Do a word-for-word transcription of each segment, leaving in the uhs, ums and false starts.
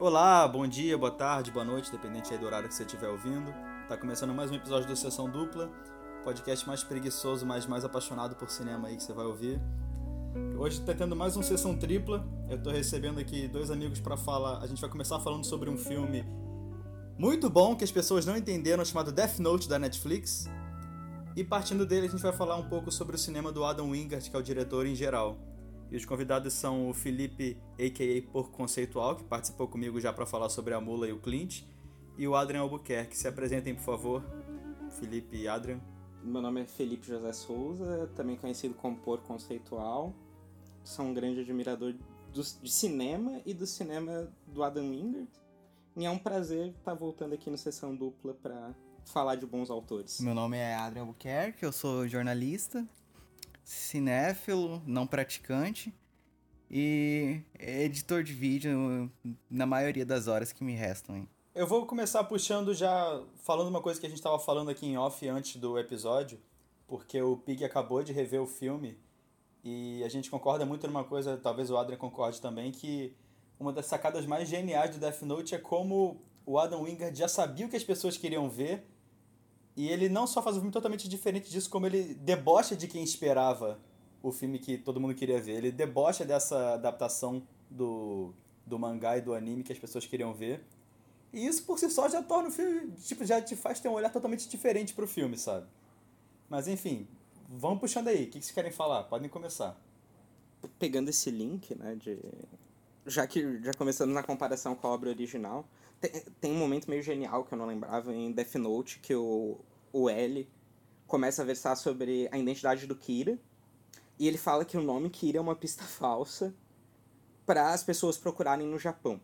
Olá, bom dia, boa tarde, boa noite, dependente aí do horário que você estiver ouvindo. Tá começando mais um episódio do Sessão Dupla, podcast mais preguiçoso, mas mais apaixonado por cinema aí que você vai ouvir. Hoje tá tendo mais um Sessão Tripla. Eu tô recebendo aqui dois amigos pra falar. A gente vai começar falando sobre um filme muito bom que as pessoas não entenderam, chamado Death Note, da Netflix. E partindo dele a gente vai falar um pouco sobre o cinema do Adam Wingard, que é o diretor em geral. E os convidados são o Felipe, a k a. Porco Conceitual, que participou comigo já para falar sobre a Mula e o Clint, e o Adrian Albuquerque. Se apresentem, por favor, Felipe e Adrian. Meu nome é Felipe José Souza, também conhecido como Porco Conceitual. Sou um grande admirador do, de cinema e do cinema do Adam Wingard. E é um prazer estar voltando aqui no Sessão Dupla para falar de bons autores. Meu nome é Adrian Albuquerque, eu sou jornalista, cinéfilo, não praticante e editor de vídeo na maioria das horas que me restam, hein? Eu vou começar puxando já, falando uma coisa que a gente estava falando aqui em off antes do episódio, porque o Pig acabou de rever o filme e a gente concorda muito numa coisa, talvez o Adrian concorde também, que uma das sacadas mais geniais do Death Note é como o Adam Wingard já sabia o que as pessoas queriam ver. E ele não só faz um filme totalmente diferente disso, como ele debocha de quem esperava o filme que todo mundo queria ver. Ele debocha dessa adaptação do, do mangá e do anime que as pessoas queriam ver. E isso por si só já torna o filme, tipo, já te faz ter um olhar totalmente diferente pro filme, sabe? Mas enfim, vamos puxando aí. O que vocês querem falar? Podem começar. Pegando esse link, né, de... Já que já começamos na comparação com a obra original, tem, tem um momento meio genial que eu não lembrava em Death Note, que o, o L começa a versar sobre a identidade do Kira, e ele fala que o nome Kira é uma pista falsa para as pessoas procurarem no Japão.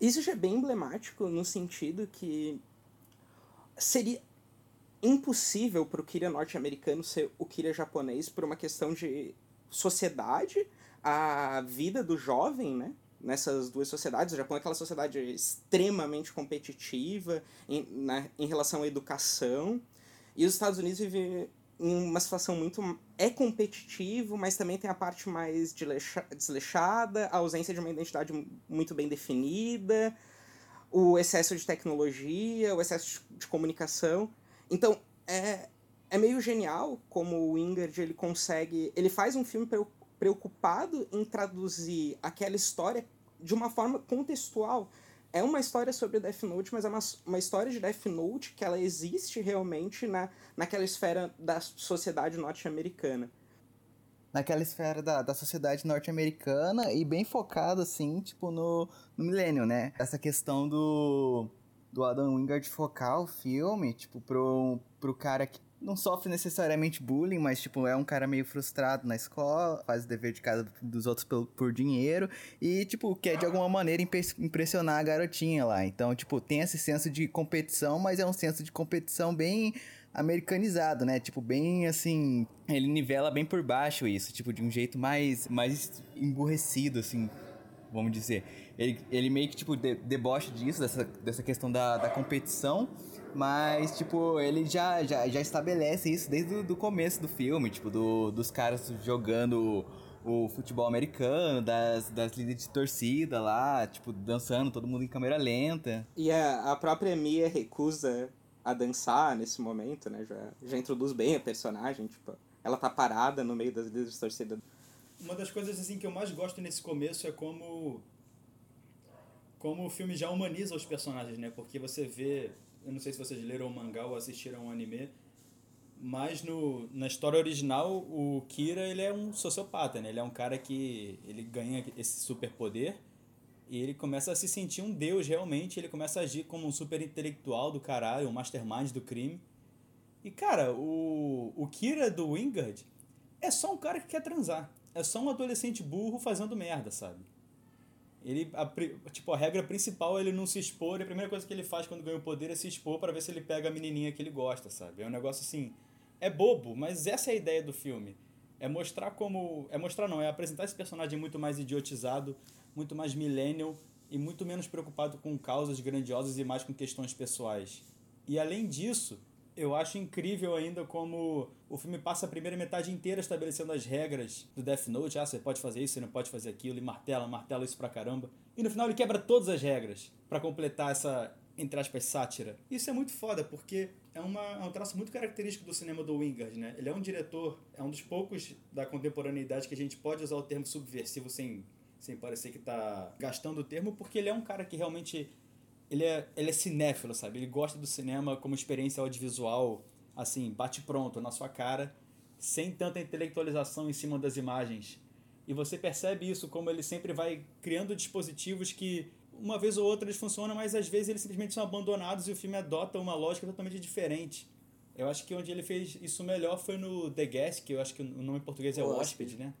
Isso já é bem emblemático no sentido que seria impossível para o Kira norte-americano ser o Kira japonês por uma questão de sociedade. A vida do jovem, né, nessas duas sociedades, o Japão é aquela sociedade extremamente competitiva em, na, em relação à educação, e os Estados Unidos vivem em uma situação muito... é competitivo, mas também tem a parte mais deslecha, desleixada, a ausência de uma identidade muito bem definida, o excesso de tecnologia, o excesso de, de comunicação. Então, é, é meio genial como o Wingard, ele consegue... Ele faz um filme para preocupado em traduzir aquela história de uma forma contextual. É uma história sobre Death Note, mas é uma, uma história de Death Note que ela existe realmente na, naquela esfera da sociedade norte-americana. Naquela esfera da, da sociedade norte-americana e bem focado, assim, tipo, no, no milênio, né? Essa questão do, do Adam Wingard focar o filme, tipo, pro, pro cara que não sofre necessariamente bullying, mas, tipo, é um cara meio frustrado na escola, faz o dever de casa dos outros por, por dinheiro e, tipo, quer de alguma maneira impressionar a garotinha lá. Então, tipo, tem esse senso de competição, mas é um senso de competição bem americanizado, né? Tipo, bem, assim... Ele nivela bem por baixo isso, tipo, de um jeito mais, mais emburrecido, assim, vamos dizer. Ele, ele meio que, tipo, de, debocha disso, dessa, dessa questão da, da competição... Mas, tipo, ele já, já, já estabelece isso desde o do começo do filme, tipo, do, dos caras jogando o, o futebol americano, das, das líderes de torcida lá, tipo, dançando, todo mundo em câmera lenta. E a, a própria Mia recusa a dançar nesse momento, né? Já, já introduz bem a personagem, tipo, ela tá parada no meio das líderes de torcida. Uma das coisas, assim, que eu mais gosto nesse começo é como, como o filme já humaniza os personagens, né? Porque você vê... Eu não sei se vocês leram o mangá ou assistiram o anime, mas no, na história original o Kira, ele é um sociopata, né? Ele é um cara que ele ganha esse superpoder e ele começa a se sentir um deus realmente, ele começa a agir como um super intelectual do caralho, um mastermind do crime. E cara, o, o Kira do Wingard é só um cara que quer transar, é só um adolescente burro fazendo merda, sabe? Ele, a, tipo, a regra principal é ele não se expor, e a primeira coisa que ele faz quando ganha o poder é se expor pra ver se ele pega a menininha que ele gosta, sabe? É um negócio assim, é bobo, mas essa é a ideia do filme. É mostrar como, é mostrar não, é apresentar esse personagem muito mais idiotizado, muito mais millennial e muito menos preocupado com causas grandiosas e mais com questões pessoais. E além disso, Eu acho incrível ainda como o filme passa a primeira metade inteira estabelecendo as regras do Death Note. Ah, você pode fazer isso, você não pode fazer aquilo. E martela, martela isso pra caramba. E no final ele quebra todas as regras pra completar essa, entre aspas, sátira. Isso é muito foda, porque é, uma, é um traço muito característico do cinema do Wingard, né? Ele é um diretor, é um dos poucos da contemporaneidade que a gente pode usar o termo subversivo sem, sem parecer que tá gastando o termo, porque ele é um cara que realmente... Ele é, ele é cinéfilo, sabe? Ele gosta do cinema como experiência audiovisual, assim, bate pronto, na sua cara, sem tanta intelectualização em cima das imagens. E você percebe isso, como ele sempre vai criando dispositivos que, uma vez ou outra, eles funcionam, mas às vezes eles simplesmente são abandonados e o filme adota uma lógica totalmente diferente. Eu acho que onde ele fez isso melhor foi no The Guest, que eu acho que o nome em português é o Hóspede, né?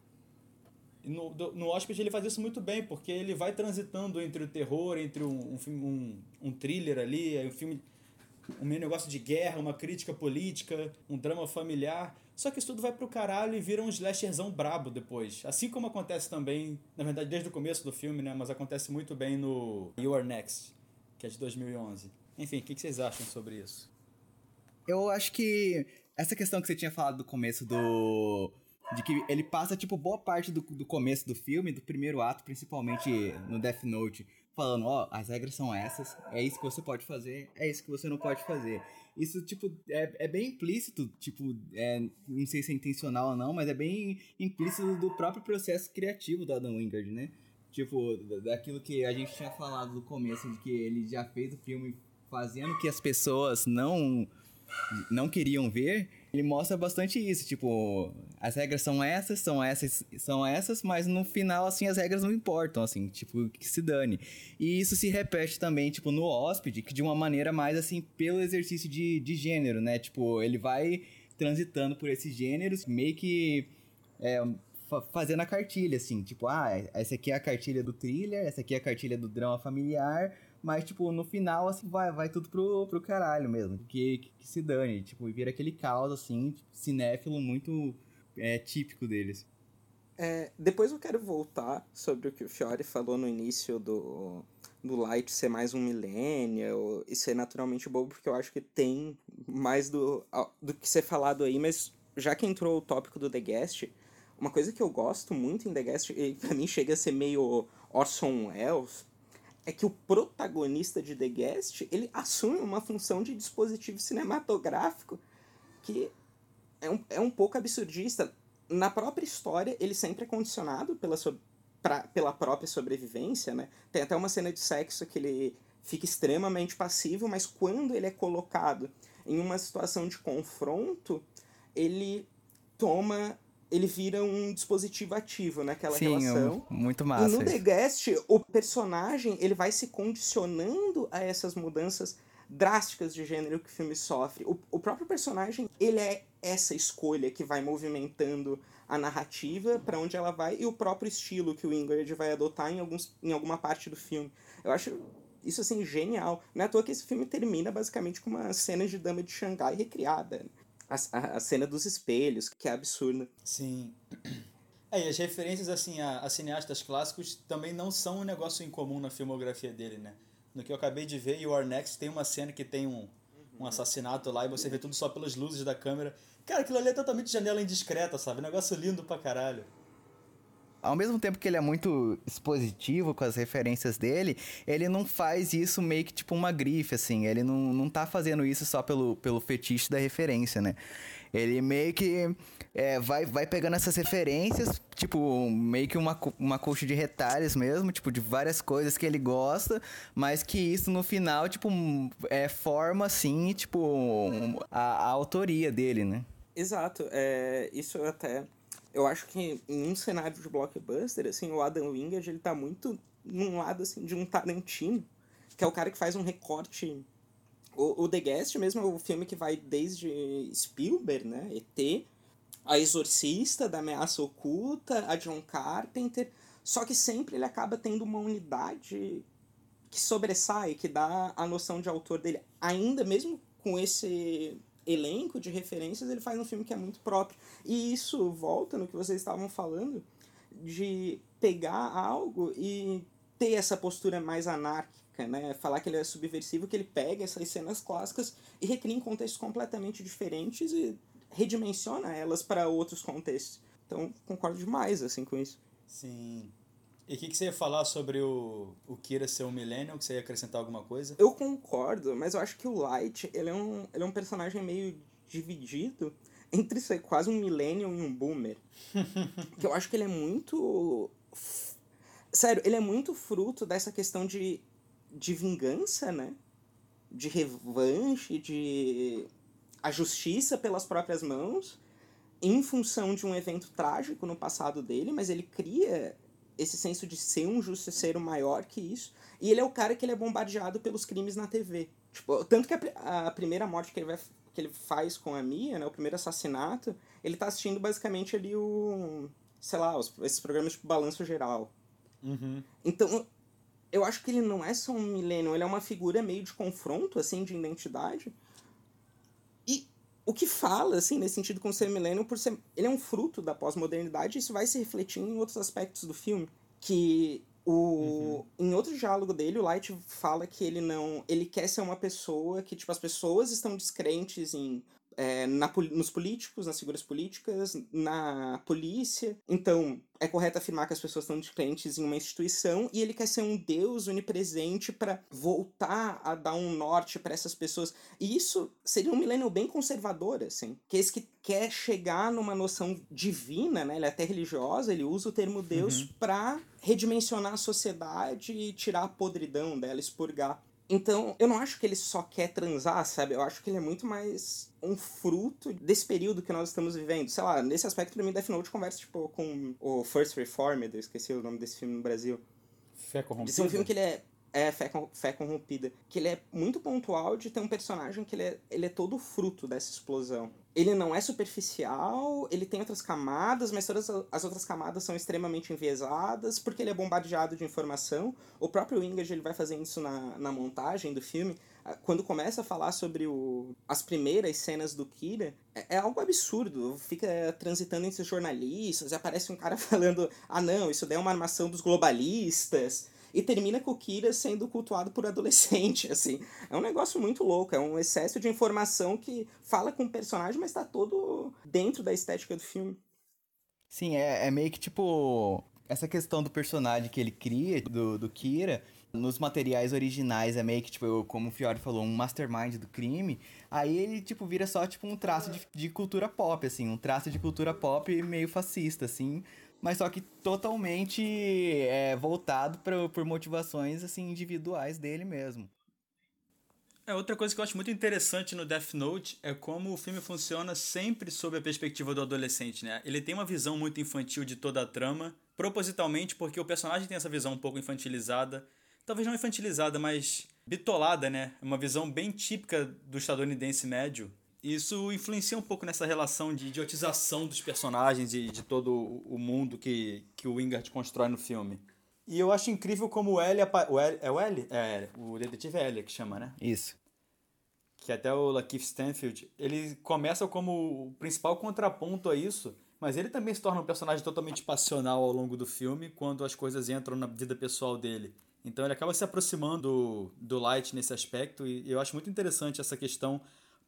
No, do, no Hóspede ele faz isso muito bem, porque ele vai transitando entre o terror, entre um, um, filme, um, um thriller ali, um filme, um negócio de guerra, uma crítica política, um drama familiar. Só que isso tudo vai pro caralho e vira um slasherzão brabo depois. Assim como acontece também, na verdade desde o começo do filme, né? Mas acontece muito bem no You're Next, que é de dois mil e onze. Enfim, o que, que vocês acham sobre isso? Eu acho que essa questão que você tinha falado do começo do... De que ele passa, tipo, boa parte do, do começo do filme, do primeiro ato, principalmente no Death Note, falando, ó, oh, as regras são essas, é isso que você pode fazer, é isso que você não pode fazer. Isso, tipo, é, é bem implícito, tipo, é, não sei se é intencional ou não, mas é bem implícito do próprio processo criativo do Adam Wingard, né? Tipo, daquilo que a gente tinha falado no começo, de que ele já fez o filme fazendo que as pessoas não, não queriam ver... Ele mostra bastante isso, tipo, as regras são essas, são essas, são essas, mas no final, assim, as regras não importam, assim, tipo, que se dane. E isso se repete também, tipo, no Hóspede, que de uma maneira mais, assim, pelo exercício de, de gênero, né? Tipo, ele vai transitando por esses gêneros, meio que é, fa- fazendo a cartilha, assim, tipo, ah, essa aqui é a cartilha do thriller, essa aqui é a cartilha do drama familiar... Mas, tipo, no final, assim, vai, vai tudo pro, pro caralho mesmo. Que, que, que se dane. Tipo, vira aquele caos, assim, cinéfilo muito é, típico deles. É, depois eu quero voltar sobre o que o Fiore falou no início do, do Light ser mais um millennial e ser naturalmente bobo, porque eu acho que tem mais do, do que ser falado aí. Mas já que entrou o tópico do The Guest, uma coisa que eu gosto muito em The Guest, e pra mim chega a ser meio Orson Welles, é que o protagonista de The Guest, ele assume uma função de dispositivo cinematográfico que é um, é um pouco absurdista. Na própria história, ele sempre é condicionado pela, so, pra, pela própria sobrevivência, né? Tem até uma cena de sexo que ele fica extremamente passivo, mas quando ele é colocado em uma situação de confronto, ele toma... Ele vira um dispositivo ativo naquela Sim, relação. Um, muito massa. E no The Guest, o personagem ele vai se condicionando a essas mudanças drásticas de gênero que o filme sofre. O, o próprio personagem ele é essa escolha que vai movimentando a narrativa para onde ela vai e o próprio estilo que o Wingard vai adotar em, alguns, em alguma parte do filme. Eu acho isso assim, genial. Não é à toa que esse filme termina basicamente com uma cena de Dama de Xangai recriada. A, a cena dos espelhos, que é absurda. Sim. É, e as referências assim, a, a cineastas clássicos também não são um negócio incomum na filmografia dele, né? No que eu acabei de ver, You Are Next, tem uma cena que tem um, um assassinato lá e você vê tudo só pelas luzes da câmera. Cara, aquilo ali é totalmente janela indiscreta, sabe? Negócio lindo pra caralho. Ao mesmo tempo que ele é muito expositivo com as referências dele, ele não faz isso meio que tipo uma grife, assim. Ele não, não tá fazendo isso só pelo, pelo fetiche da referência, né? Ele meio que é, vai, vai pegando essas referências, tipo, meio que uma, uma colcha de retalhos mesmo, tipo, de várias coisas que ele gosta, mas que isso no final, tipo, é, forma, assim, tipo, a, a autoria dele, né? Exato. É, isso até... Eu acho que em um cenário de blockbuster, assim, o Adam Wingard, ele tá muito num lado, assim, de um Tarantino, que é o cara que faz um recorte... O, o The Guest mesmo é o filme que vai desde Spielberg, né, E T, A Exorcista, Da Ameaça Oculta, a John Carpenter, só que sempre ele acaba tendo uma unidade que sobressai, que dá a noção de autor dele. Ainda mesmo com esse... elenco de referências, ele faz um filme que é muito próprio. E isso volta no que vocês estavam falando, de pegar algo e ter essa postura mais anárquica época, né? Falar que ele é subversivo, que ele pega essas cenas clássicas e recria em contextos completamente diferentes e redimensiona elas para outros contextos. Então, concordo demais, assim, com isso. Sim. E o que, que você ia falar sobre o, o Kira ser um millennial? Que você ia acrescentar alguma coisa? Eu concordo, mas eu acho que o Light, ele é um, ele é um personagem meio dividido entre ser quase um millennial e um boomer. Que eu acho que ele é muito... Sério, ele é muito fruto dessa questão de, de vingança, né? De revanche, de... a justiça pelas próprias mãos, em função de um evento trágico no passado dele, mas ele cria esse senso de ser um justiceiro maior que isso. E ele é o cara que ele é bombardeado pelos crimes na T V. Tipo, tanto que a, a primeira morte que ele, vai, que ele faz com a Mia, né, o primeiro assassinato, ele tá assistindo basicamente ali o... sei lá, os, esses programas tipo Balanço Geral. Uhum. Então, eu acho que ele não é só um millennial, ele é uma figura meio de confronto, assim, de identidade. E o que fala, assim, nesse sentido com ser millennial, por ser, ele é um fruto da pós-modernidade, isso vai se refletindo em outros aspectos do filme. Que o, uhum. em outro diálogo dele, o Light fala que ele não... ele quer ser uma pessoa que, tipo, as pessoas estão descrentes em, é, na, nos políticos, nas figuras políticas, na polícia. Então, é correto afirmar que as pessoas estão descrentes em uma instituição, e ele quer ser um deus onipresente para voltar a dar um norte para essas pessoas. E isso seria um millennial bem conservador, assim. Que é esse que quer chegar numa noção divina, né? Ele é até religiosa, ele usa o termo Deus uhum. para redimensionar a sociedade e tirar a podridão dela, expurgar. Então, eu não acho que ele só quer transar, sabe? Eu acho que ele é muito mais um fruto desse período que nós estamos vivendo. Sei lá, nesse aspecto, pra mim, Death Note conversa, tipo, com o First Reformed, eu esqueci o nome desse filme no Brasil. Fé Corrompida? Esse é um filme que ele é... É, Fé, Fé Corrompida. Que ele é muito pontual de ter um personagem que ele é, ele é todo fruto dessa explosão. Ele não é superficial, ele tem outras camadas, mas todas as outras camadas são extremamente enviesadas, porque ele é bombardeado de informação. O próprio Wingard, ele vai fazendo isso na, na montagem do filme. Quando começa a falar sobre o, as primeiras cenas do Kira, é, é algo absurdo. Fica transitando entre os jornalistas, aparece um cara falando, ah não, isso daí é uma armação dos globalistas... E termina com o Kira sendo cultuado por adolescente, assim. É um negócio muito louco, é um excesso de informação que fala com o personagem, mas tá todo dentro da estética do filme. Sim, é, é meio que tipo... Essa questão do personagem que ele cria, do, do Kira, nos materiais originais é meio que, tipo, como o Fiore falou, um mastermind do crime. Aí ele, tipo, vira só, tipo, um traço de, de cultura pop, assim. Um traço de cultura pop meio fascista, assim... Mas só que totalmente é, voltado pra, por motivações assim, individuais dele mesmo. É, outra coisa que eu acho muito interessante no Death Note é como o filme funciona sempre sob a perspectiva do adolescente, né? Ele tem uma visão muito infantil de toda a trama, propositalmente porque o personagem tem essa visão um pouco infantilizada. Talvez não infantilizada, mas bitolada, né? Uma visão bem típica do estadunidense médio. Isso influencia um pouco nessa relação de idiotização dos personagens e de todo o mundo que, que o Wingard constrói no filme. E eu acho incrível como o L... Apa- o L é o L? É, o detetive é L que chama, né? Isso. Que até o Lakeith Stanfield, ele começa como o principal contraponto a isso, mas ele também se torna um personagem totalmente passional ao longo do filme, quando as coisas entram na vida pessoal dele. Então ele acaba se aproximando do, do Light nesse aspecto, e eu acho muito interessante essa questão...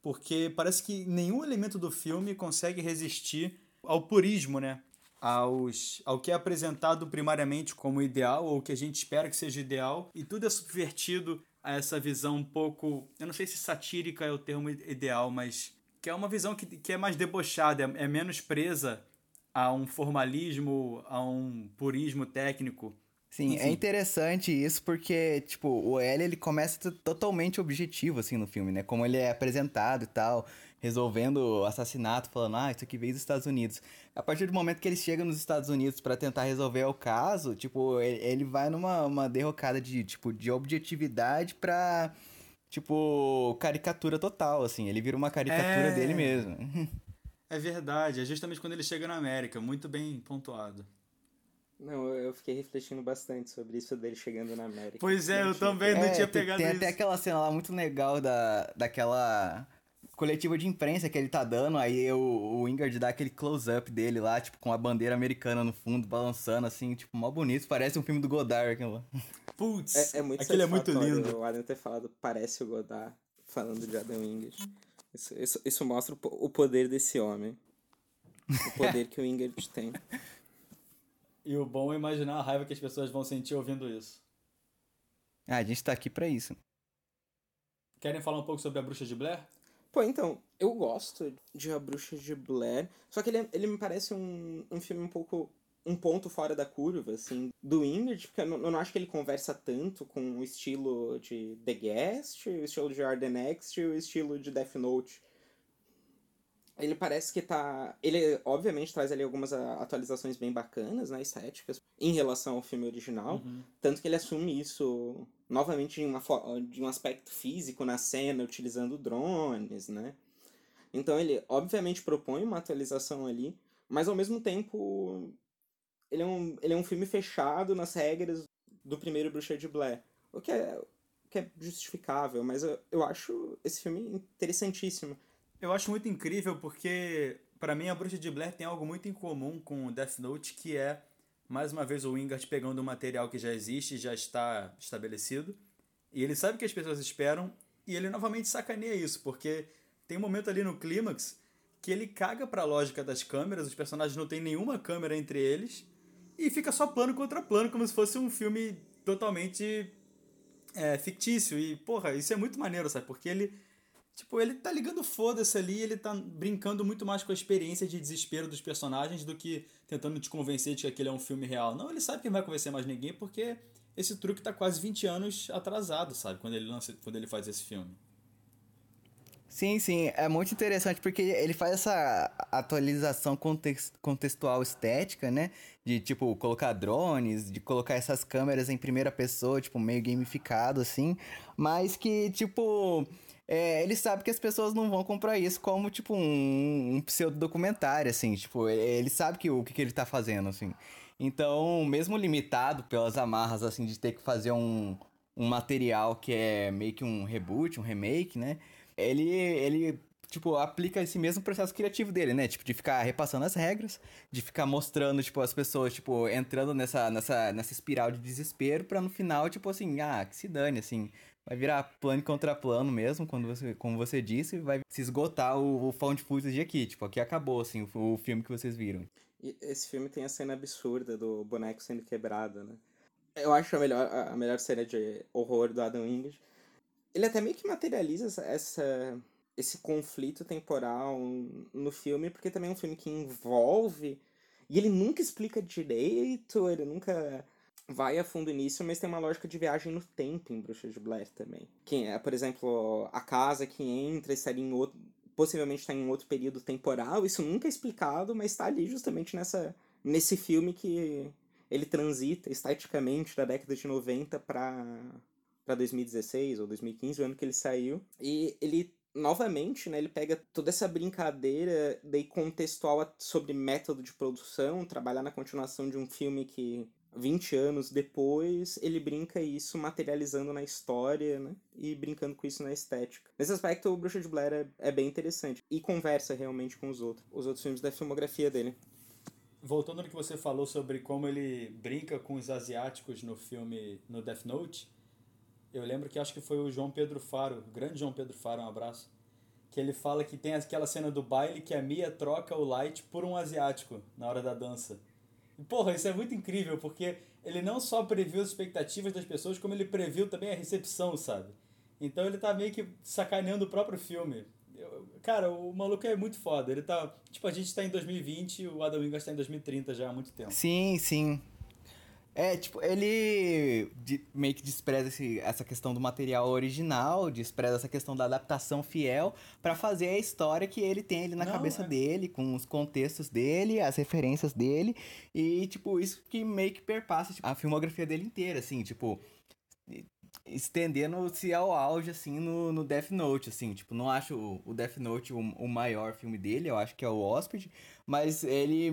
Porque parece que nenhum elemento do filme consegue resistir ao purismo, né? Aos, ao que é apresentado primariamente como ideal, ou o que a gente espera que seja ideal. E tudo é subvertido a essa visão um pouco... Eu não sei se satírica é o termo ideal, mas... Que é uma visão que, que é mais debochada, é, é menos presa a um formalismo, a um purismo técnico. Sim, é interessante isso porque, tipo, o L, ele começa totalmente objetivo, assim, no filme, né? Como ele é apresentado e tal, resolvendo o assassinato, falando, ah, isso aqui veio dos Estados Unidos. A partir do momento que ele chega nos Estados Unidos pra tentar resolver o caso, tipo, ele vai numa uma derrocada de, tipo, de objetividade pra, tipo, caricatura total, assim. Ele vira uma caricatura é... dele mesmo. É verdade, é justamente quando ele chega na América, muito bem pontuado. Não, eu fiquei refletindo bastante sobre isso dele chegando na América. Pois é, eu também não é, tinha pegado tem, tem isso. Tem até aquela cena lá muito legal da, daquela coletiva de imprensa que ele tá dando, aí o, o Wingard dá aquele close-up dele lá, tipo, com a bandeira americana no fundo, balançando assim, tipo, mó bonito, parece um filme do Godard aquilo lá. Putz, é, é muito aquele é muito lindo. O Adam ter falado, parece o Godard, falando de Adam Wingard. Isso, isso, isso mostra o poder desse homem. O poder que o Wingard tem. E o bom é imaginar a raiva que as pessoas vão sentir ouvindo isso. Ah, a gente tá aqui pra isso. Querem falar um pouco sobre A Bruxa de Blair? Pô, então, eu gosto de A Bruxa de Blair, só que ele, ele me parece um, um filme um pouco... um ponto fora da curva, assim, do Wingard, porque eu não, eu não acho que ele conversa tanto com o estilo de The Guest, o estilo de You're Next e o estilo de Death Note. Ele parece que tá... Ele, obviamente, traz ali algumas atualizações bem bacanas, né, estéticas, em relação ao filme original. Uhum. Tanto que ele assume isso, novamente, de, uma, de um aspecto físico na cena, utilizando drones, né. Então, ele, obviamente, propõe uma atualização ali, mas, ao mesmo tempo, ele é um, ele é um filme fechado nas regras do primeiro Bruxa de Blair. O que é, que é justificável, mas eu, eu acho esse filme interessantíssimo. Eu acho muito incrível porque, pra mim, A Bruxa de Blair tem algo muito em comum com o Death Note, que é, mais uma vez, o Wingard pegando um material que já existe, já está estabelecido, e ele sabe o que as pessoas esperam, e ele novamente sacaneia isso, porque tem um momento ali no clímax que ele caga pra lógica das câmeras, os personagens não tem nenhuma câmera entre eles, e fica só plano contra plano, como se fosse um filme totalmente é, fictício. E, porra, isso é muito maneiro, sabe? Porque ele... Tipo, ele tá ligando foda-se ali, ele tá brincando muito mais com a experiência de desespero dos personagens do que tentando te convencer de que aquele é um filme real. Não, ele sabe que não vai convencer mais ninguém porque esse truque tá quase vinte anos atrasado, sabe? Quando ele lança, quando ele faz esse filme. Sim, sim, é muito interessante porque ele faz essa atualização contextual estética, né? De, tipo, colocar drones, de colocar essas câmeras em primeira pessoa, tipo, meio gamificado, assim. Mas que, tipo... É, ele sabe que as pessoas não vão comprar isso como, tipo, um, um pseudo-documentário, assim. Tipo, ele sabe que, o que, que ele tá fazendo, assim. Então, mesmo limitado pelas amarras, assim, de ter que fazer um, um material que é meio que um reboot, um remake, né? Ele, ele, tipo, aplica esse mesmo processo criativo dele, né? Tipo, de ficar repassando as regras, de ficar mostrando, tipo, as pessoas, tipo, entrando nessa, nessa, nessa espiral de desespero pra no final, tipo, assim, ah, que se dane, assim... Vai virar plano contra plano mesmo, quando você, como você disse, vai se esgotar o, o found footage aqui. Tipo, aqui acabou, assim, o, o filme que vocês viram. E esse filme tem a cena absurda do boneco sendo quebrado, né? Eu acho a melhor, a melhor cena de horror do Adam Wingard. Ele até meio que materializa essa, essa, esse conflito temporal no filme, porque também é um filme que envolve... E ele nunca explica direito, ele nunca... vai a fundo nisso, mas tem uma lógica de viagem no tempo em Bruxa de Blair também. Que é, por exemplo, a casa que entra estaria em outro, possivelmente está em outro período temporal, isso nunca é explicado, mas está ali justamente nessa, nesse filme que ele transita esteticamente da década de noventa para dois mil e dezesseis ou dois mil e quinze, o ano que ele saiu. E ele, novamente, né, ele pega toda essa brincadeira daí contextual sobre método de produção, trabalhar na continuação de um filme que... vinte anos depois, ele brinca isso materializando na história, né? E brincando com isso na estética. Nesse aspecto, o Bruxa de Blair é, é bem interessante. E conversa realmente com os outros, os outros filmes da filmografia dele. Voltando ao que você falou sobre como ele brinca com os asiáticos no filme, no Death Note, eu lembro que acho que foi o João Pedro Faro, o grande João Pedro Faro, um abraço, que ele fala que tem aquela cena do baile que a Mia troca o light por um asiático na hora da dança. Porra, isso é muito incrível, porque ele não só previu as expectativas das pessoas, como ele previu também a recepção, sabe? Então ele tá meio que sacaneando o próprio filme. Eu, cara, o maluco é muito foda. Ele tá... Tipo, a gente tá em dois mil e vinte e o Adam Wingard tá em dois mil e trinta já há muito tempo. Sim, sim. É, tipo, ele de, meio que despreza esse, essa questão do material original, despreza essa questão da adaptação fiel pra fazer a história que ele tem ali na Não, cabeça é... dele, com os contextos dele, as referências dele, e, tipo, isso que meio que perpassa tipo, a filmografia dele inteira, assim, tipo, estendendo-se ao auge, assim, no, no Death Note, assim, tipo, não acho o, o Death Note o, o maior filme dele, eu acho que é o Hóspede, mas ele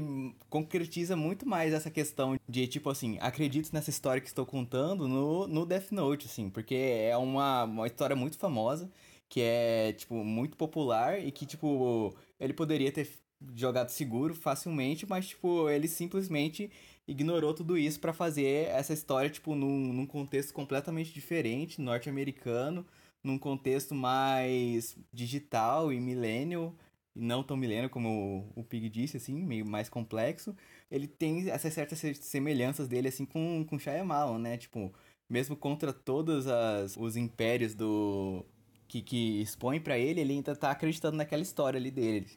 concretiza muito mais essa questão de, tipo, assim, acredito nessa história que estou contando no, no Death Note, assim, porque é uma, uma história muito famosa que é, tipo, muito popular e que, tipo, ele poderia ter jogado seguro facilmente, mas, tipo, ele simplesmente ignorou tudo isso pra fazer essa história, tipo, num, num contexto completamente diferente, norte-americano, num contexto mais digital e millennial, não tão millennial como o, o Pig disse, assim, meio mais complexo. Ele tem essas certas semelhanças dele, assim, com, com Shyamalan, né, tipo, mesmo contra todos as, os impérios do... Que, que expõe pra ele, ele ainda tá acreditando naquela história ali dele.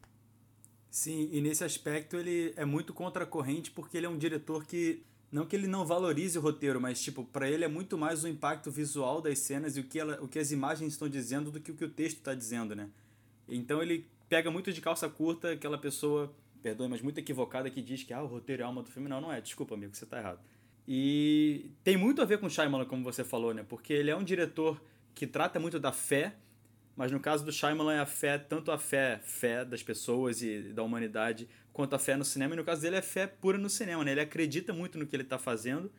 Sim, e nesse aspecto ele é muito contracorrente, porque ele é um diretor que, não que ele não valorize o roteiro, mas, tipo, pra ele é muito mais o impacto visual das cenas e o que, ela, o que as imagens estão dizendo do que o que o texto tá dizendo, né? Então ele pega muito de calça curta aquela pessoa, perdoe, mas muito equivocada, que diz que, ah, o roteiro é a alma do filme. Não, não é, desculpa, amigo, você tá errado. E tem muito a ver com Shyamalan, como você falou, né? Porque ele é um diretor que trata muito da fé, mas no caso do Shyamalan é a fé, tanto a fé, fé das pessoas e da humanidade, quanto a fé no cinema, e no caso dele é fé pura no cinema, né? Ele acredita muito no que ele está fazendo,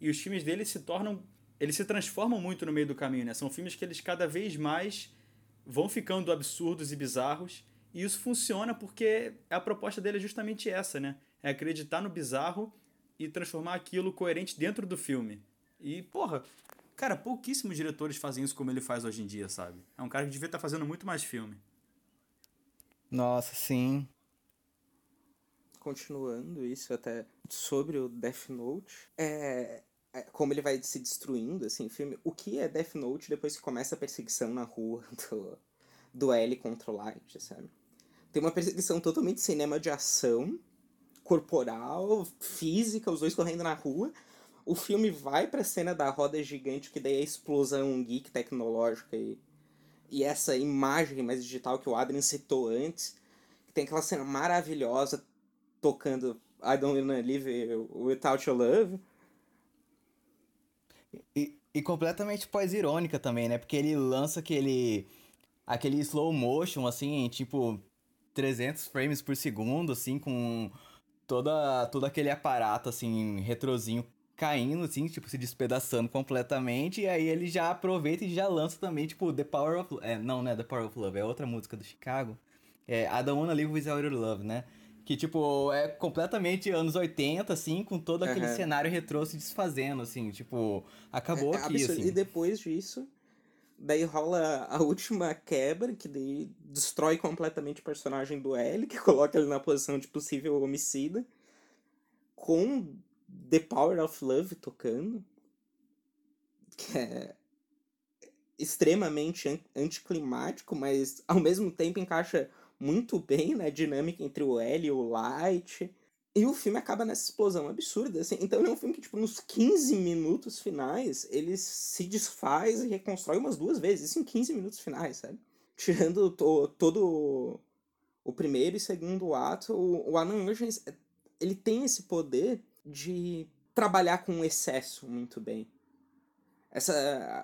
e os filmes dele se tornam, eles se transformam muito no meio do caminho, né? São filmes que eles cada vez mais vão ficando absurdos e bizarros, e isso funciona porque a proposta dele é justamente essa, né? É acreditar no bizarro e transformar aquilo coerente dentro do filme. E, porra... Cara, pouquíssimos diretores fazem isso como ele faz hoje em dia, sabe? É um cara que devia estar fazendo muito mais filme. Nossa, sim. Continuando isso até sobre o Death Note, é, é, como ele vai se destruindo, assim, filme. O que é Death Note depois que começa a perseguição na rua do, do L contra o Light, sabe? Tem uma perseguição totalmente cinema de ação, corporal, física, os dois correndo na rua. O filme vai pra cena da roda gigante, que daí é a explosão geek tecnológica e, e essa imagem mais digital que o Adrian citou antes, que tem aquela cena maravilhosa tocando I Don't Wanna Live Without Your Love. E, e completamente pós-irônica também, né? Porque ele lança aquele, aquele slow motion, assim, em, tipo, trezentos frames por segundo, assim, com toda, todo aquele aparato, assim, retrozinho, caindo, assim, tipo, se despedaçando completamente, e aí ele já aproveita e já lança também, tipo, The Power of... É, não, né, The Power of Love, é outra música do Chicago, é I Don't Wanna Live Without Your Love, né, que, tipo, é completamente anos oitenta, assim, com todo aquele uhum. cenário retrô se desfazendo, assim, tipo, acabou é, aqui, absurdo. Assim. E depois disso, daí rola a última quebra, que daí destrói completamente o personagem do L, que coloca ele na posição de possível homicida, com... The Power of Love tocando, que é extremamente anticlimático, mas ao mesmo tempo encaixa muito bem, né, a dinâmica entre o L e o Light, e o filme acaba nessa explosão absurda, assim. Então ele é um filme que, tipo, nos quinze minutos finais, ele se desfaz e reconstrói umas duas vezes, isso em quinze minutos finais, sabe? Tirando to- todo o primeiro e segundo ato, o, o Adam Wingard, ele tem esse poder de trabalhar com excesso muito bem. Essa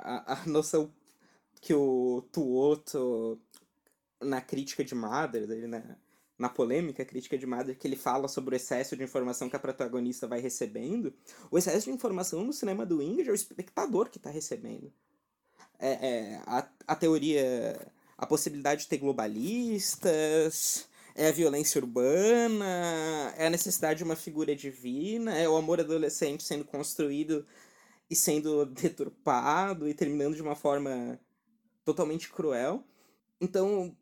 a, a noção que o Tuoto, na crítica de Mother, dele, na, na polêmica crítica de Mother, que ele fala sobre o excesso de informação que a protagonista vai recebendo, o excesso de informação no cinema do Wingard é o espectador que está recebendo. É, é, a, a teoria, a possibilidade de ter globalistas... É a violência urbana, é a necessidade de uma figura divina, é o amor adolescente sendo construído e sendo deturpado e terminando de uma forma totalmente cruel. Então,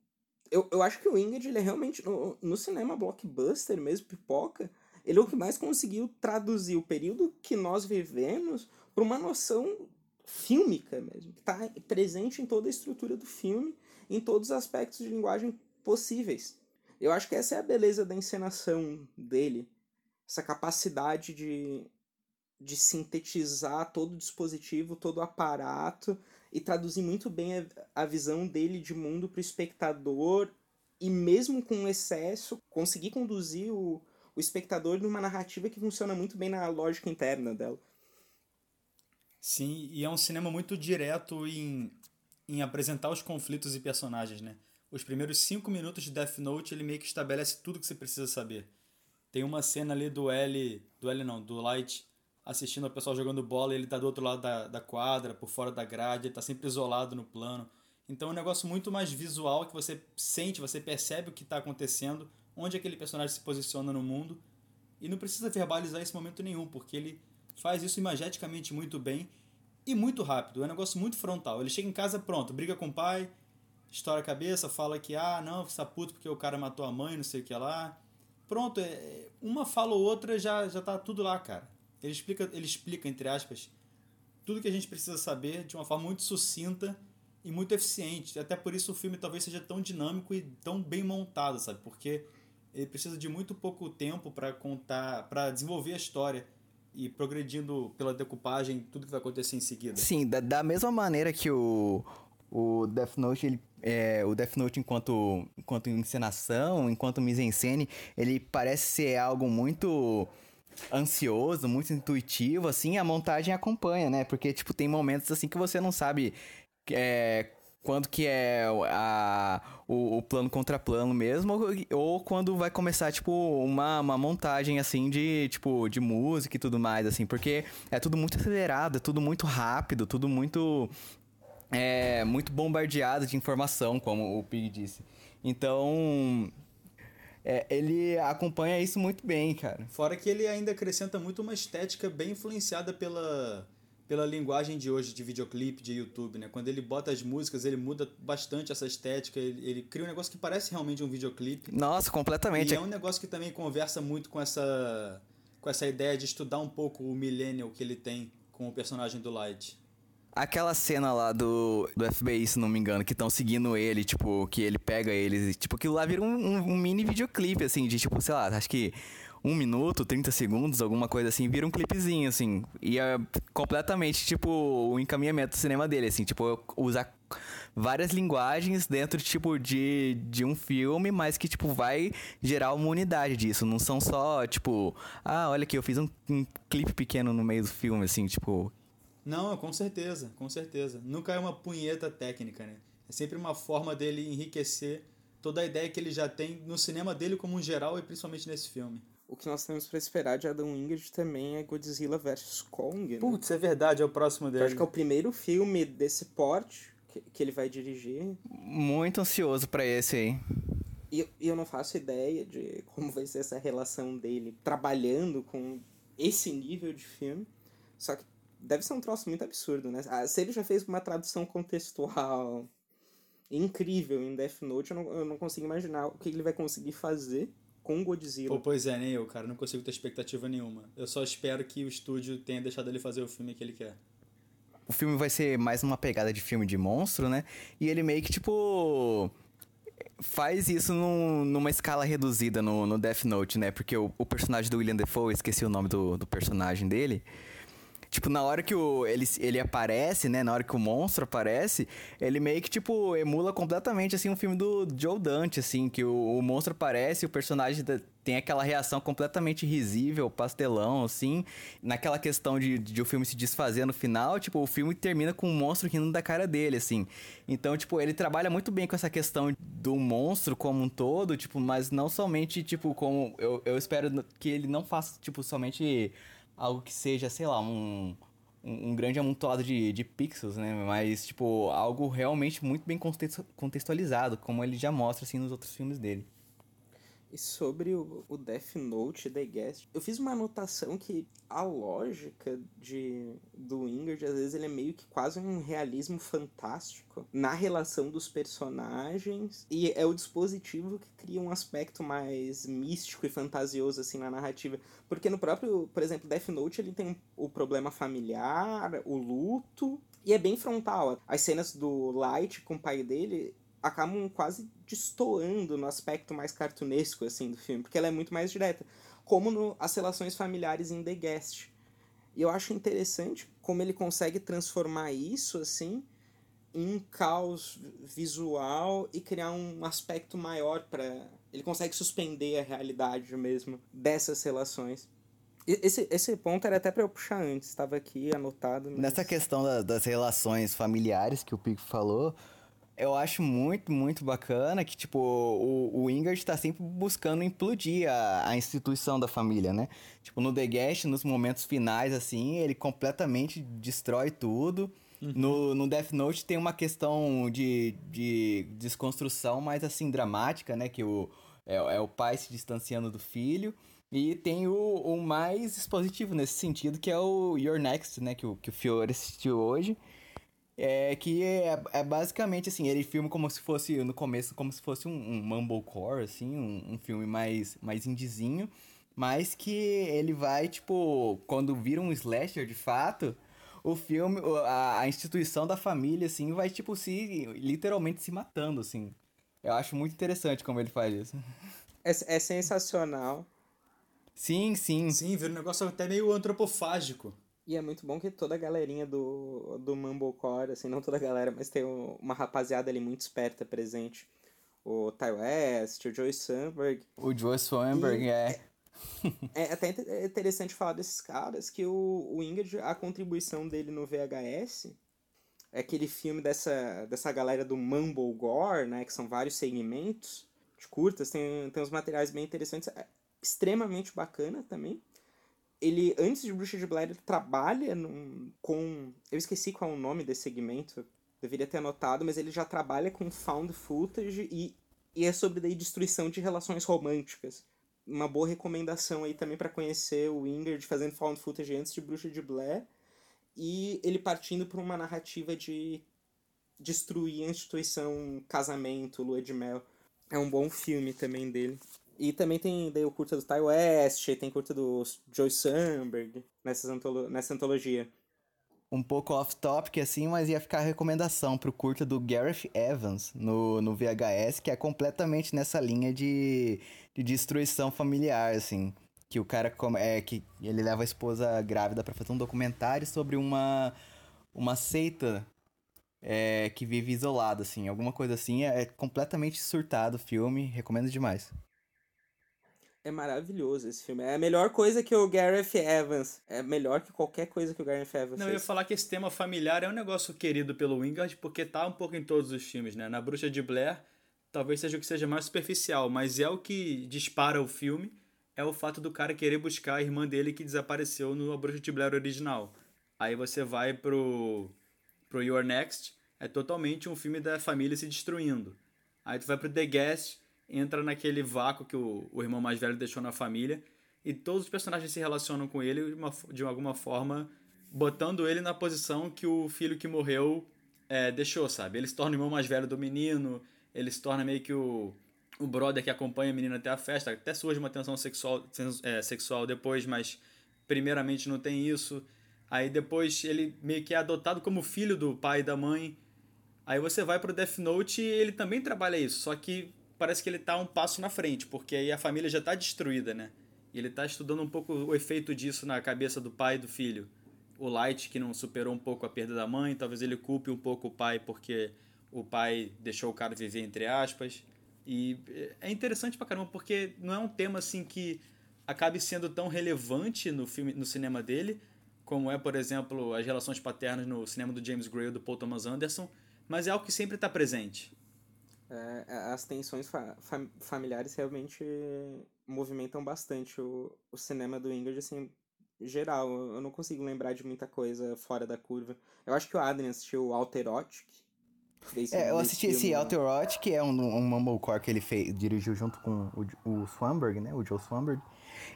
eu, eu acho que o Wingard, ele é realmente, no, no cinema blockbuster mesmo, pipoca, ele é o que mais conseguiu traduzir o período que nós vivemos para uma noção fílmica mesmo, que está presente em toda a estrutura do filme, em todos os aspectos de linguagem possíveis. Eu acho que essa é a beleza da encenação dele. Essa capacidade de, de sintetizar todo o dispositivo, todo o aparato e traduzir muito bem a, a visão dele de mundo para o espectador e mesmo com excesso, conseguir conduzir o, o espectador numa narrativa que funciona muito bem na lógica interna dela. Sim, e é um cinema muito direto em, em apresentar os conflitos e personagens, né? Os primeiros cinco minutos de Death Note, ele meio que estabelece tudo que você precisa saber. Tem uma cena ali do L... Do L não, do Light assistindo ao pessoal jogando bola, ele tá do outro lado da, da quadra, por fora da grade, ele tá sempre isolado no plano. Então é um negócio muito mais visual, que você sente, você percebe o que está acontecendo, onde aquele personagem se posiciona no mundo, e não precisa verbalizar esse momento nenhum, porque ele faz isso imageticamente muito bem e muito rápido. É um negócio muito frontal. Ele chega em casa, pronto, briga com o pai, estoura a cabeça, fala que ah, não, você tá puto porque o cara matou a mãe, não sei o que lá. Pronto, é, uma fala ou outra já, já tá tudo lá, cara. Ele explica, ele explica, entre aspas, tudo que a gente precisa saber de uma forma muito sucinta e muito eficiente. Até por isso o filme talvez seja tão dinâmico e tão bem montado, sabe? Porque ele precisa de muito pouco tempo para contar, para desenvolver a história e progredindo pela decupagem, tudo que vai acontecer em seguida. Sim, da, da mesma maneira que o, o Death Note, ele, é, o Death Note enquanto, enquanto encenação, enquanto mise-en-scène, ele parece ser algo muito ansioso, muito intuitivo, assim, a montagem acompanha, né? Porque, tipo, tem momentos, assim, que você não sabe é, quando que é a, o, o plano contra plano mesmo, ou, ou quando vai começar, tipo, uma, uma montagem, assim, de, tipo, de música e tudo mais, assim, porque é tudo muito acelerado, é tudo muito rápido, tudo muito, é, muito bombardeado de informação, como o Pig disse. Então... É, ele acompanha isso muito bem, cara. Fora que ele ainda acrescenta muito uma estética bem influenciada pela, pela linguagem de hoje, de videoclipe, de YouTube, né? Quando ele bota as músicas, ele muda bastante essa estética, ele, ele cria um negócio que parece realmente um videoclipe. Nossa, completamente. E é um negócio que também conversa muito com essa, com essa ideia de estudar um pouco o millennial que ele tem com o personagem do Light. Aquela cena lá do, do F B I, se não me engano, que estão seguindo ele, tipo, que ele pega eles, tipo, aquilo lá vira um, um, um mini videoclipe, assim, de tipo, sei lá, acho que um minuto, trinta segundos, alguma coisa assim, vira um clipezinho, assim, e é completamente, tipo, o encaminhamento do cinema dele, assim, tipo, usar várias linguagens dentro, tipo, de, de um filme, mas que, tipo, vai gerar uma unidade disso, não são só, tipo, ah, olha aqui, eu fiz um, um clipe pequeno no meio do filme, assim, tipo... Não, com certeza, com certeza. Nunca é uma punheta técnica, né? É sempre uma forma dele enriquecer toda a ideia que ele já tem no cinema dele como um geral e principalmente nesse filme. O que nós temos pra esperar de Adam Wingard também é Godzilla vs Kong, né? Putz, é verdade, é o próximo dele. Eu acho que é o primeiro filme desse porte que, que ele vai dirigir. Muito ansioso pra esse aí. E eu não faço ideia de como vai ser essa relação dele trabalhando com esse nível de filme. Só que deve ser um troço muito absurdo, né? Ah, se ele já fez uma tradução contextual incrível em Death Note, eu não, eu não consigo imaginar o que ele vai conseguir fazer com Godzilla. Pô, pois é, nem eu, cara. Não consigo ter expectativa nenhuma. Eu só espero que o estúdio tenha deixado ele fazer o filme que ele quer. O filme vai ser mais uma pegada de filme de monstro, né? E ele meio que, tipo... faz isso num, numa escala reduzida no, no Death Note, né? Porque o, o personagem do William Defoe, eu esqueci o nome do, do personagem dele... Tipo, na hora que o, ele, ele aparece, né? Na hora que o monstro aparece, ele meio que, tipo, emula completamente, assim, um filme do Joe Dante, assim. Que o, o monstro aparece e o personagem da, tem aquela reação completamente risível, pastelão, assim. Naquela questão de, de o filme se desfazer no final, tipo, o filme termina com o monstro rindo da cara dele, assim. Então, tipo, ele trabalha muito bem com essa questão do monstro como um todo, tipo, mas não somente, tipo, como... Eu, eu espero que ele não faça, tipo, somente... algo que seja, sei lá, um, um, um grande amontoado de, de pixels, né? Mas, tipo, algo realmente muito bem contextualizado, como ele já mostra, assim, nos outros filmes dele. E sobre o, o Death Note, The Guest, eu fiz uma anotação que a lógica de, do Wingard, às vezes, ele é meio que quase um realismo fantástico na relação dos personagens, e é o dispositivo que cria um aspecto mais místico e fantasioso, assim, na narrativa. Porque no próprio, por exemplo, Death Note, ele tem o problema familiar, o luto, e é bem frontal. As cenas do Light com o pai dele... acabam quase destoando no aspecto mais cartunesco, assim, do filme, porque ela é muito mais direta, como no, as relações familiares em The Guest. E eu acho interessante como ele consegue transformar isso, assim, em um caos visual e criar um aspecto maior para... Ele consegue suspender a realidade mesmo dessas relações. Esse, esse ponto era até pra eu puxar antes, estava aqui anotado. Mas... Nessa questão da, das relações familiares que o Pico falou... Eu acho muito, muito bacana que, tipo, o, o Wingard tá sempre buscando implodir a, a instituição da família, né? Tipo, no The Guest, nos momentos finais, assim, ele completamente destrói tudo. Uhum. No, no Death Note tem uma questão de, de desconstrução mais assim dramática, né? Que o, é, é o pai se distanciando do filho. E tem o, o mais expositivo nesse sentido, que é o You're Next, né? Que o, que o Fiore assistiu hoje. É que é, é basicamente assim, ele filma como se fosse, no começo, como se fosse um, um mumblecore, assim, um, um filme mais, mais indizinho, mas que ele vai, tipo, quando vira um slasher de fato, o filme, a, a instituição da família, assim, vai, tipo, se, literalmente se matando, assim. Eu acho muito interessante como ele faz isso. É, é sensacional. Sim, sim. Sim, vira um negócio até meio antropofágico. E é muito bom que toda a galerinha do, do Mumblecore, assim, não toda a galera, mas tem o, uma rapaziada ali muito esperta presente. O Ty West, o Joe Sunberg. O Joe Swanberg, é. É, é até interessante falar desses caras, que o, o Wingard, a contribuição dele no V H S, é aquele filme dessa, dessa galera do Mumblegore, né, que são vários segmentos de curtas, tem, tem uns materiais bem interessantes, é, extremamente bacana também. Ele, antes de Bruxa de Blair, ele trabalha num, com... Eu esqueci qual é o nome desse segmento, deveria ter anotado, mas ele já trabalha com found footage e, e é sobre daí destruição de relações românticas. Uma boa recomendação aí também para conhecer o Wingard fazendo found footage antes de Bruxa de Blair e ele partindo por uma narrativa de destruir a instituição casamento, lua de mel. É um bom filme também dele. E também tem daí o curta do Ty West, tem curta do Joe Sunberg nessas antolo- nessa antologia. Um pouco off-topic assim, mas ia ficar a recomendação pro curta do Gareth Evans no, no V H S, que é completamente nessa linha de, de destruição familiar, assim. Que o cara, é, que ele leva a esposa grávida pra fazer um documentário sobre uma, uma seita... É, que vive isolado, assim, alguma coisa assim. É, é completamente surtado o filme, recomendo demais. É maravilhoso esse filme, é a melhor coisa que o Gareth Evans, é melhor que qualquer coisa que o Gareth Evans Não, fez. Eu ia falar que esse tema familiar é um negócio querido pelo Wingard, porque tá um pouco em todos os filmes, né? Na Bruxa de Blair, talvez seja o que seja mais superficial, mas é o que dispara o filme, é o fato do cara querer buscar a irmã dele que desapareceu no A Bruxa de Blair original. Aí você vai pro... pro You're Next, é totalmente um filme da família se destruindo. Aí tu vai pro The Guest, entra naquele vácuo que o, o irmão mais velho deixou na família, e todos os personagens se relacionam com ele de, uma, de alguma forma, botando ele na posição que o filho que morreu é, deixou, sabe? Ele se torna o irmão mais velho do menino, ele se torna meio que o, o brother que acompanha o menino até a festa, até surge uma tensão sexual, é, sexual depois, mas primeiramente não tem isso. Aí depois ele meio que é adotado como filho do pai e da mãe. Aí você vai pro Death Note e ele também trabalha isso. Só que parece que ele tá um passo na frente, porque aí a família já tá destruída, né? E ele tá estudando um pouco o efeito disso na cabeça do pai e do filho. O Light, que não superou um pouco a perda da mãe, talvez ele culpe um pouco o pai, porque o pai deixou o cara viver, entre aspas. E é interessante pra caramba, porque não é um tema assim que acabe sendo tão relevante no filme, no cinema dele, como é, por exemplo, as relações paternas no cinema do James Gray ou do Paul Thomas Anderson, mas é algo que sempre está presente. É, as tensões fa- fam- familiares realmente movimentam bastante o, o cinema do Wingard, assim, geral. Eu não consigo lembrar de muita coisa fora da curva. Eu acho que o Adrian assistiu o Alterotic. É, eu assisti esse Alterotic, que é um, um mumblecore que ele fez, dirigiu junto com o, o Swanberg, né? O Joe Swanberg.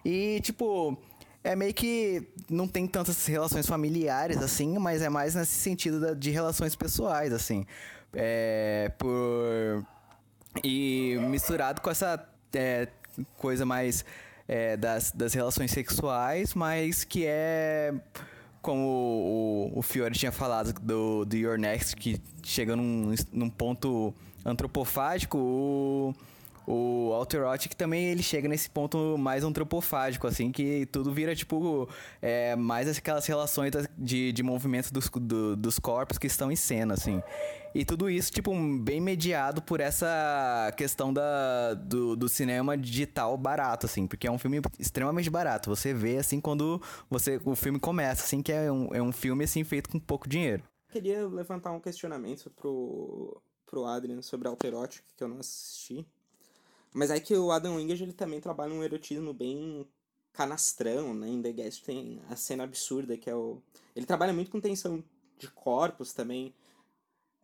E, tipo... É meio que não tem tantas relações familiares, assim, mas é mais nesse sentido de relações pessoais, assim. É, por... E misturado com essa é, coisa mais é, das, das relações sexuais, mas que é, como o, o Fiore tinha falado do, do You're Next, que chega num, num ponto antropofágico, o... O Alterotic também, ele chega nesse ponto mais antropofágico, assim, que tudo vira, tipo, é, mais aquelas relações de, de movimento dos, do, dos corpos que estão em cena, assim. E tudo isso, tipo, bem mediado por essa questão da, do, do cinema digital barato, assim, porque é um filme extremamente barato. Você vê, assim, quando você, o filme começa, assim, que é um, é um filme, assim, feito com pouco dinheiro. Eu queria levantar um questionamento pro, pro Adrian sobre Alterotic, que eu não assisti. Mas é que o Adam Wingard, ele também trabalha um erotismo bem canastrão, né? Em The Guest tem a cena absurda, que é o... Ele trabalha muito com tensão de corpos também.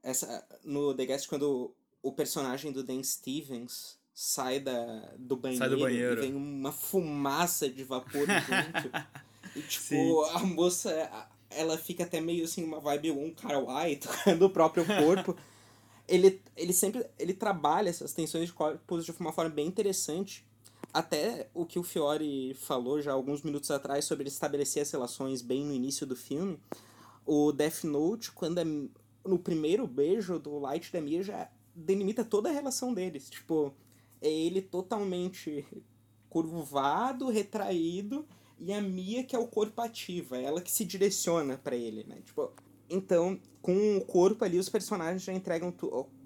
Essa, no The Guest, quando o personagem do Dan Stevens sai, da, do, banheiro, sai do banheiro e vem uma fumaça de vapor junto. E, tipo, sim, a moça, ela fica até meio assim, uma vibe Wong Karawai, tocando o próprio corpo. Ele, ele sempre ele trabalha essas tensões de corpos de uma forma bem interessante. Até o que o Fiore falou já alguns minutos atrás sobre ele estabelecer as relações bem no início do filme. O Death Note, quando é no primeiro beijo do Light da Mia, já delimita toda a relação deles. Tipo, é ele totalmente curvado, retraído, e a Mia que é o corpo ativa, ela que se direciona pra ele, né? Tipo, então, com o corpo ali, os personagens já entregam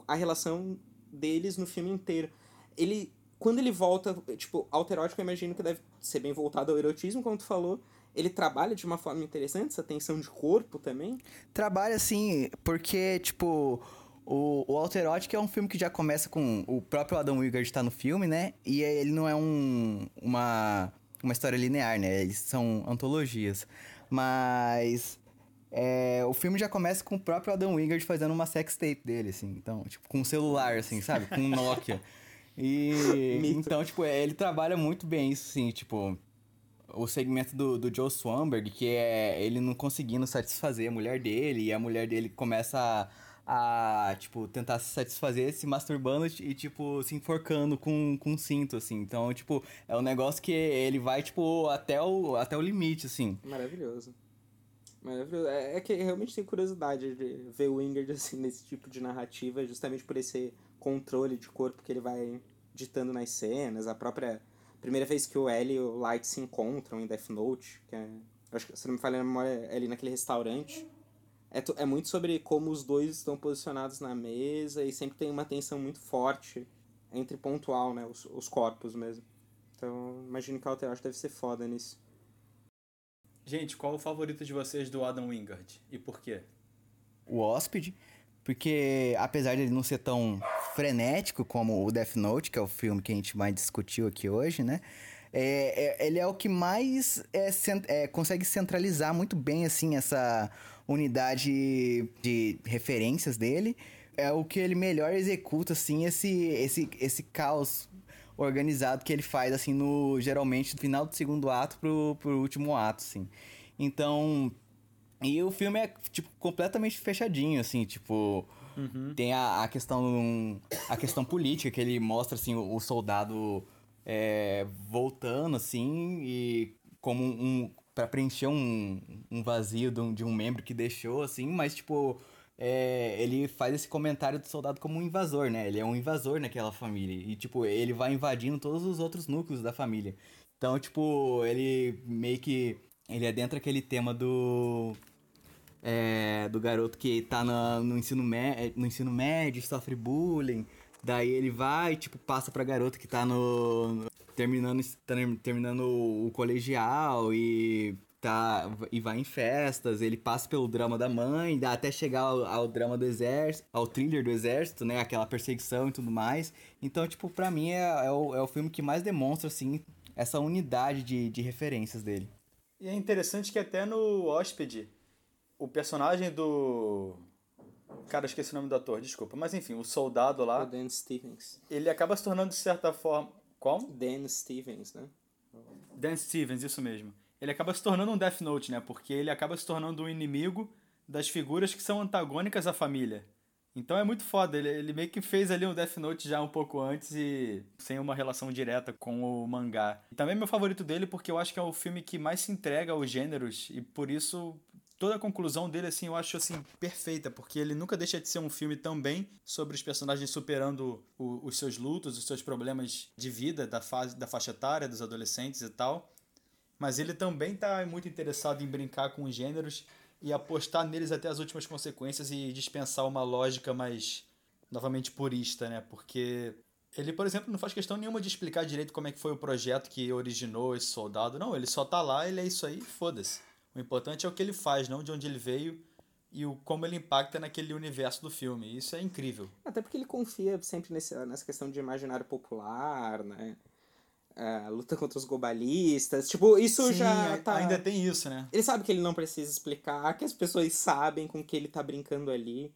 a relação deles no filme inteiro. Ele... Quando ele volta, tipo, alterótico, eu imagino que deve ser bem voltado ao erotismo, como tu falou. Ele trabalha de uma forma interessante essa tensão de corpo também? Trabalha, sim, porque, tipo, o, o Alterotic é um filme que já começa com o próprio Adam Wingard tá no filme, né? E ele não é um, uma, uma história linear, né? Eles são antologias. Mas... É, o filme já começa com o próprio Adam Wingard fazendo uma sextape dele, assim. Então, tipo, com um celular, assim, sabe? Com um Nokia. E então, tipo, ele trabalha muito bem isso, assim, tipo, o segmento do, do Joe Swanberg, que é ele não conseguindo satisfazer a mulher dele, e a mulher dele começa a, a tipo, tentar se satisfazer, se masturbando e, tipo, se enforcando com, com um cinto, assim. Então, tipo, é um negócio que ele vai, tipo, até o, até o limite, assim. Maravilhoso. Maravilhoso. É, é que realmente tem curiosidade de ver o Wingard, assim, nesse tipo de narrativa, justamente por esse controle de corpo que ele vai ditando nas cenas. A própria primeira vez que o L e o Light se encontram em Death Note, que é, acho que, se não me falha a memória, é ali naquele restaurante, é, é muito sobre como os dois estão posicionados na mesa e sempre tem uma tensão muito forte entre pontual, né, os, os corpos mesmo. Então, imagino que o Alterotic deve ser foda nisso. Gente, qual é o favorito de vocês do Adam Wingard e por quê? O Hóspede. Porque, apesar de ele não ser tão frenético como o Death Note, que é o filme que a gente mais discutiu aqui hoje, né? É, é, ele é o que mais é, cent- é, consegue centralizar muito bem, assim, essa unidade de referências dele. É o que ele melhor executa, assim, esse, esse, esse caos organizado que ele faz, assim, no, geralmente, do final do segundo ato pro, pro último ato, assim. Então... E o filme é, tipo, completamente fechadinho, assim, tipo... Uhum. Tem a, a, questão, a questão política, que ele mostra, assim, o, o soldado é, voltando, assim, e como um... pra preencher um, um vazio de um, de um membro que deixou, assim, mas, tipo... É, ele faz esse comentário do soldado como um invasor, né? Ele é um invasor naquela família. E, tipo, ele vai invadindo todos os outros núcleos da família. Então, tipo, ele meio que... Ele adentra aquele tema do... É, do garoto que tá na, no, ensino me, no ensino médio, sofre bullying. Daí ele vai e, tipo, passa pra garota que tá no... no terminando, tá terminando o colegial e, tá, e vai em festas. Ele passa pelo drama da mãe, dá até chegar ao, ao drama do exército, ao thriller do exército, né? Aquela perseguição e tudo mais. Então, tipo, pra mim é, é, o, é o filme que mais demonstra, assim, essa unidade de, de referências dele. E é interessante que até no Hóspede, o personagem do... Cara, esqueci o nome do ator, desculpa. Mas enfim, o soldado lá... O Dan Stevens. Ele acaba se tornando, de certa forma... Como? Dan Stevens, né? Dan Stevens, isso mesmo. Ele acaba se tornando um Death Note, né? Porque ele acaba se tornando um inimigo das figuras que são antagônicas à família. Então é muito foda. Ele, ele meio que fez ali um Death Note já um pouco antes e sem uma relação direta com o mangá. Também é meu favorito dele porque eu acho que é o filme que mais se entrega aos gêneros e por isso toda a conclusão dele, assim, eu acho, assim, perfeita, porque ele nunca deixa de ser um filme também sobre os personagens superando o, os seus lutos, os seus problemas de vida, da, fase, da faixa etária, dos adolescentes e tal. Mas ele também tá muito interessado em brincar com os gêneros e apostar neles até as últimas consequências e dispensar uma lógica mais, novamente, purista, né? Porque ele, por exemplo, não faz questão nenhuma de explicar direito como é que foi o projeto que originou esse soldado. Não, ele só tá lá, ele é isso aí, foda-se. O importante é o que ele faz, não de onde ele veio e o, como ele impacta naquele universo do filme. Isso é incrível. Até porque ele confia sempre nesse, nessa questão de imaginário popular, né? a luta contra os globalistas, tipo, isso. Sim, já tá... ainda tem isso, né? Ele sabe que ele não precisa explicar, que as pessoas sabem com que ele tá brincando ali.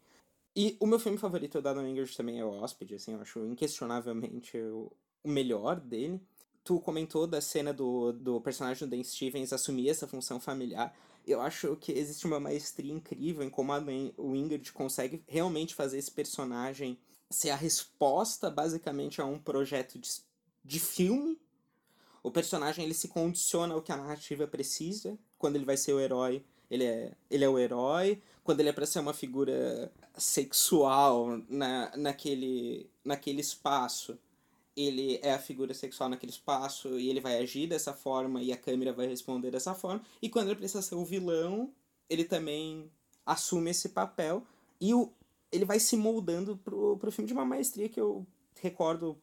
E o meu filme favorito da Adam Wingard também é O Hóspede, assim, eu acho inquestionavelmente o melhor dele. Tu comentou da cena do, do personagem do Dan Stevens assumir essa função familiar. Eu acho que existe uma maestria incrível em como a Adam Wingard consegue realmente fazer esse personagem ser a resposta, basicamente, a um projeto de, de filme. O personagem, ele se condiciona ao que a narrativa precisa. Quando ele vai ser o herói, ele é, ele é o herói. Quando ele é para ser uma figura sexual na, naquele, naquele espaço, ele é a figura sexual naquele espaço e ele vai agir dessa forma e a câmera vai responder dessa forma. E quando ele precisa ser o vilão, ele também assume esse papel. E o, ele vai se moldando pro, pro filme de uma maestria que eu recordo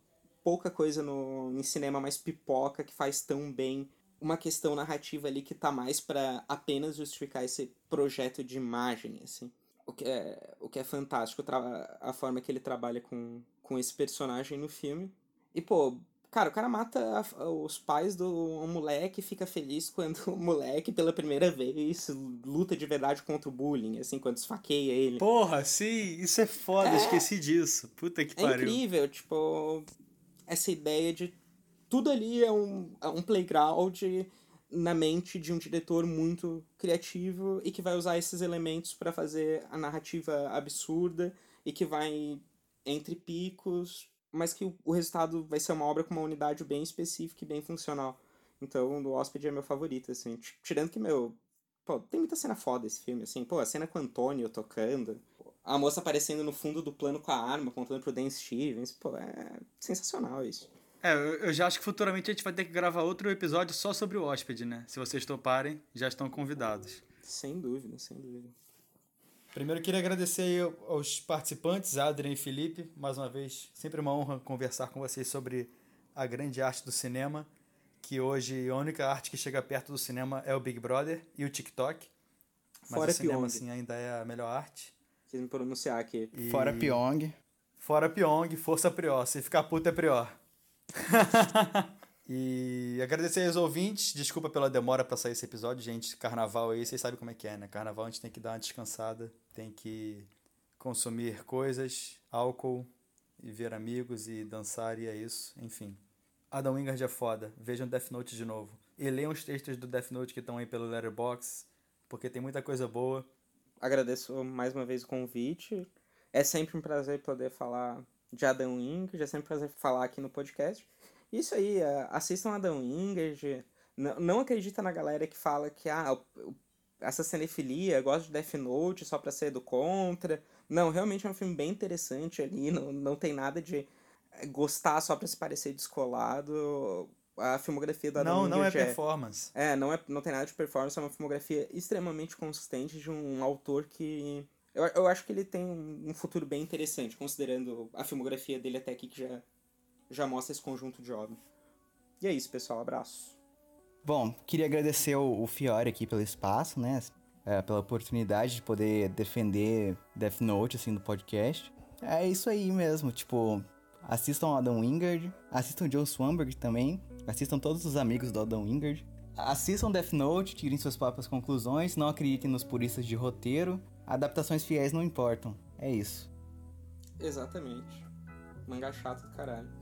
pouca coisa no, no cinema mais pipoca que faz tão bem. Uma questão narrativa ali que tá mais pra apenas justificar esse projeto de imagem, assim. O que é, o que é fantástico, a forma que ele trabalha com, com esse personagem no filme. E, pô, cara, o cara mata a, os pais do um moleque e fica feliz quando o moleque, pela primeira vez, luta de verdade contra o bullying, assim, quando esfaqueia ele. Porra, sim, isso é foda, é, esqueci disso. Puta que é pariu. É incrível, tipo, essa ideia de tudo ali é um, é um playground na mente de um diretor muito criativo e que vai usar esses elementos para fazer a narrativa absurda e que vai entre picos, mas que o resultado vai ser uma obra com uma unidade bem específica e bem funcional. Então, o Hóspede é meu favorito, assim. Tirando que, meu... Pô, tem muita cena foda esse filme, assim. Pô, a cena com o Antônio tocando, a moça aparecendo no fundo do plano com a arma, apontando pro Dan Stevens. Pô, é sensacional isso. É, eu já acho que futuramente a gente vai ter que gravar outro episódio só sobre o Hóspede, né? Se vocês toparem, já estão convidados. Sem dúvida, sem dúvida. Primeiro, queria agradecer aí aos participantes, Adrian e Felipe. Mais uma vez, sempre uma honra conversar com vocês sobre a grande arte do cinema, que hoje a única arte que chega perto do cinema é o Big Brother e o TikTok. Mas fora o cinema, assim, ainda é a melhor arte. Vocês me pronunciar aqui. E... Fora Pyong. Fora Pyong, força prior. Se ficar puto é prior. E agradecer aos ouvintes. Desculpa pela demora pra sair esse episódio, gente. Carnaval aí, vocês sabem como é que é, né? Carnaval a gente tem que dar uma descansada, tem que consumir coisas, álcool, e ver amigos e dançar, e é isso. Enfim, Adam Wingard é foda. Vejam Death Note de novo e leiam os textos do Death Note que estão aí pelo Letterboxd, porque tem muita coisa boa. Agradeço mais uma vez o convite. É sempre um prazer poder falar de Adam Wingard, é sempre um prazer falar aqui no podcast. Isso aí, assistam Adam Wingard, não, não acredita na galera que fala que ah, essa cinefilia gosta de Death Note só pra ser do contra. Não, realmente é um filme bem interessante ali, não, não tem nada de gostar só pra se parecer descolado. A filmografia da Adam Wingard não, não é performance. É, é, não, é, não tem nada de performance, é uma filmografia extremamente consistente de um autor que... Eu, eu acho que ele tem um futuro bem interessante, considerando a filmografia dele até aqui, que já, já mostra esse conjunto de obras. E é isso, pessoal. Abraço. Bom, queria agradecer o, o Fiore aqui pelo espaço, né? É, pela oportunidade de poder defender Death Note, assim, no podcast. É isso aí mesmo, tipo... Assistam ao Adam Wingard, assistam o Joe Swanberg também, assistam todos os amigos do Adam Wingard. Assistam Death Note, tirem suas próprias conclusões, não acreditem nos puristas de roteiro. Adaptações fiéis não importam. É isso. Exatamente. Mangá chato do caralho.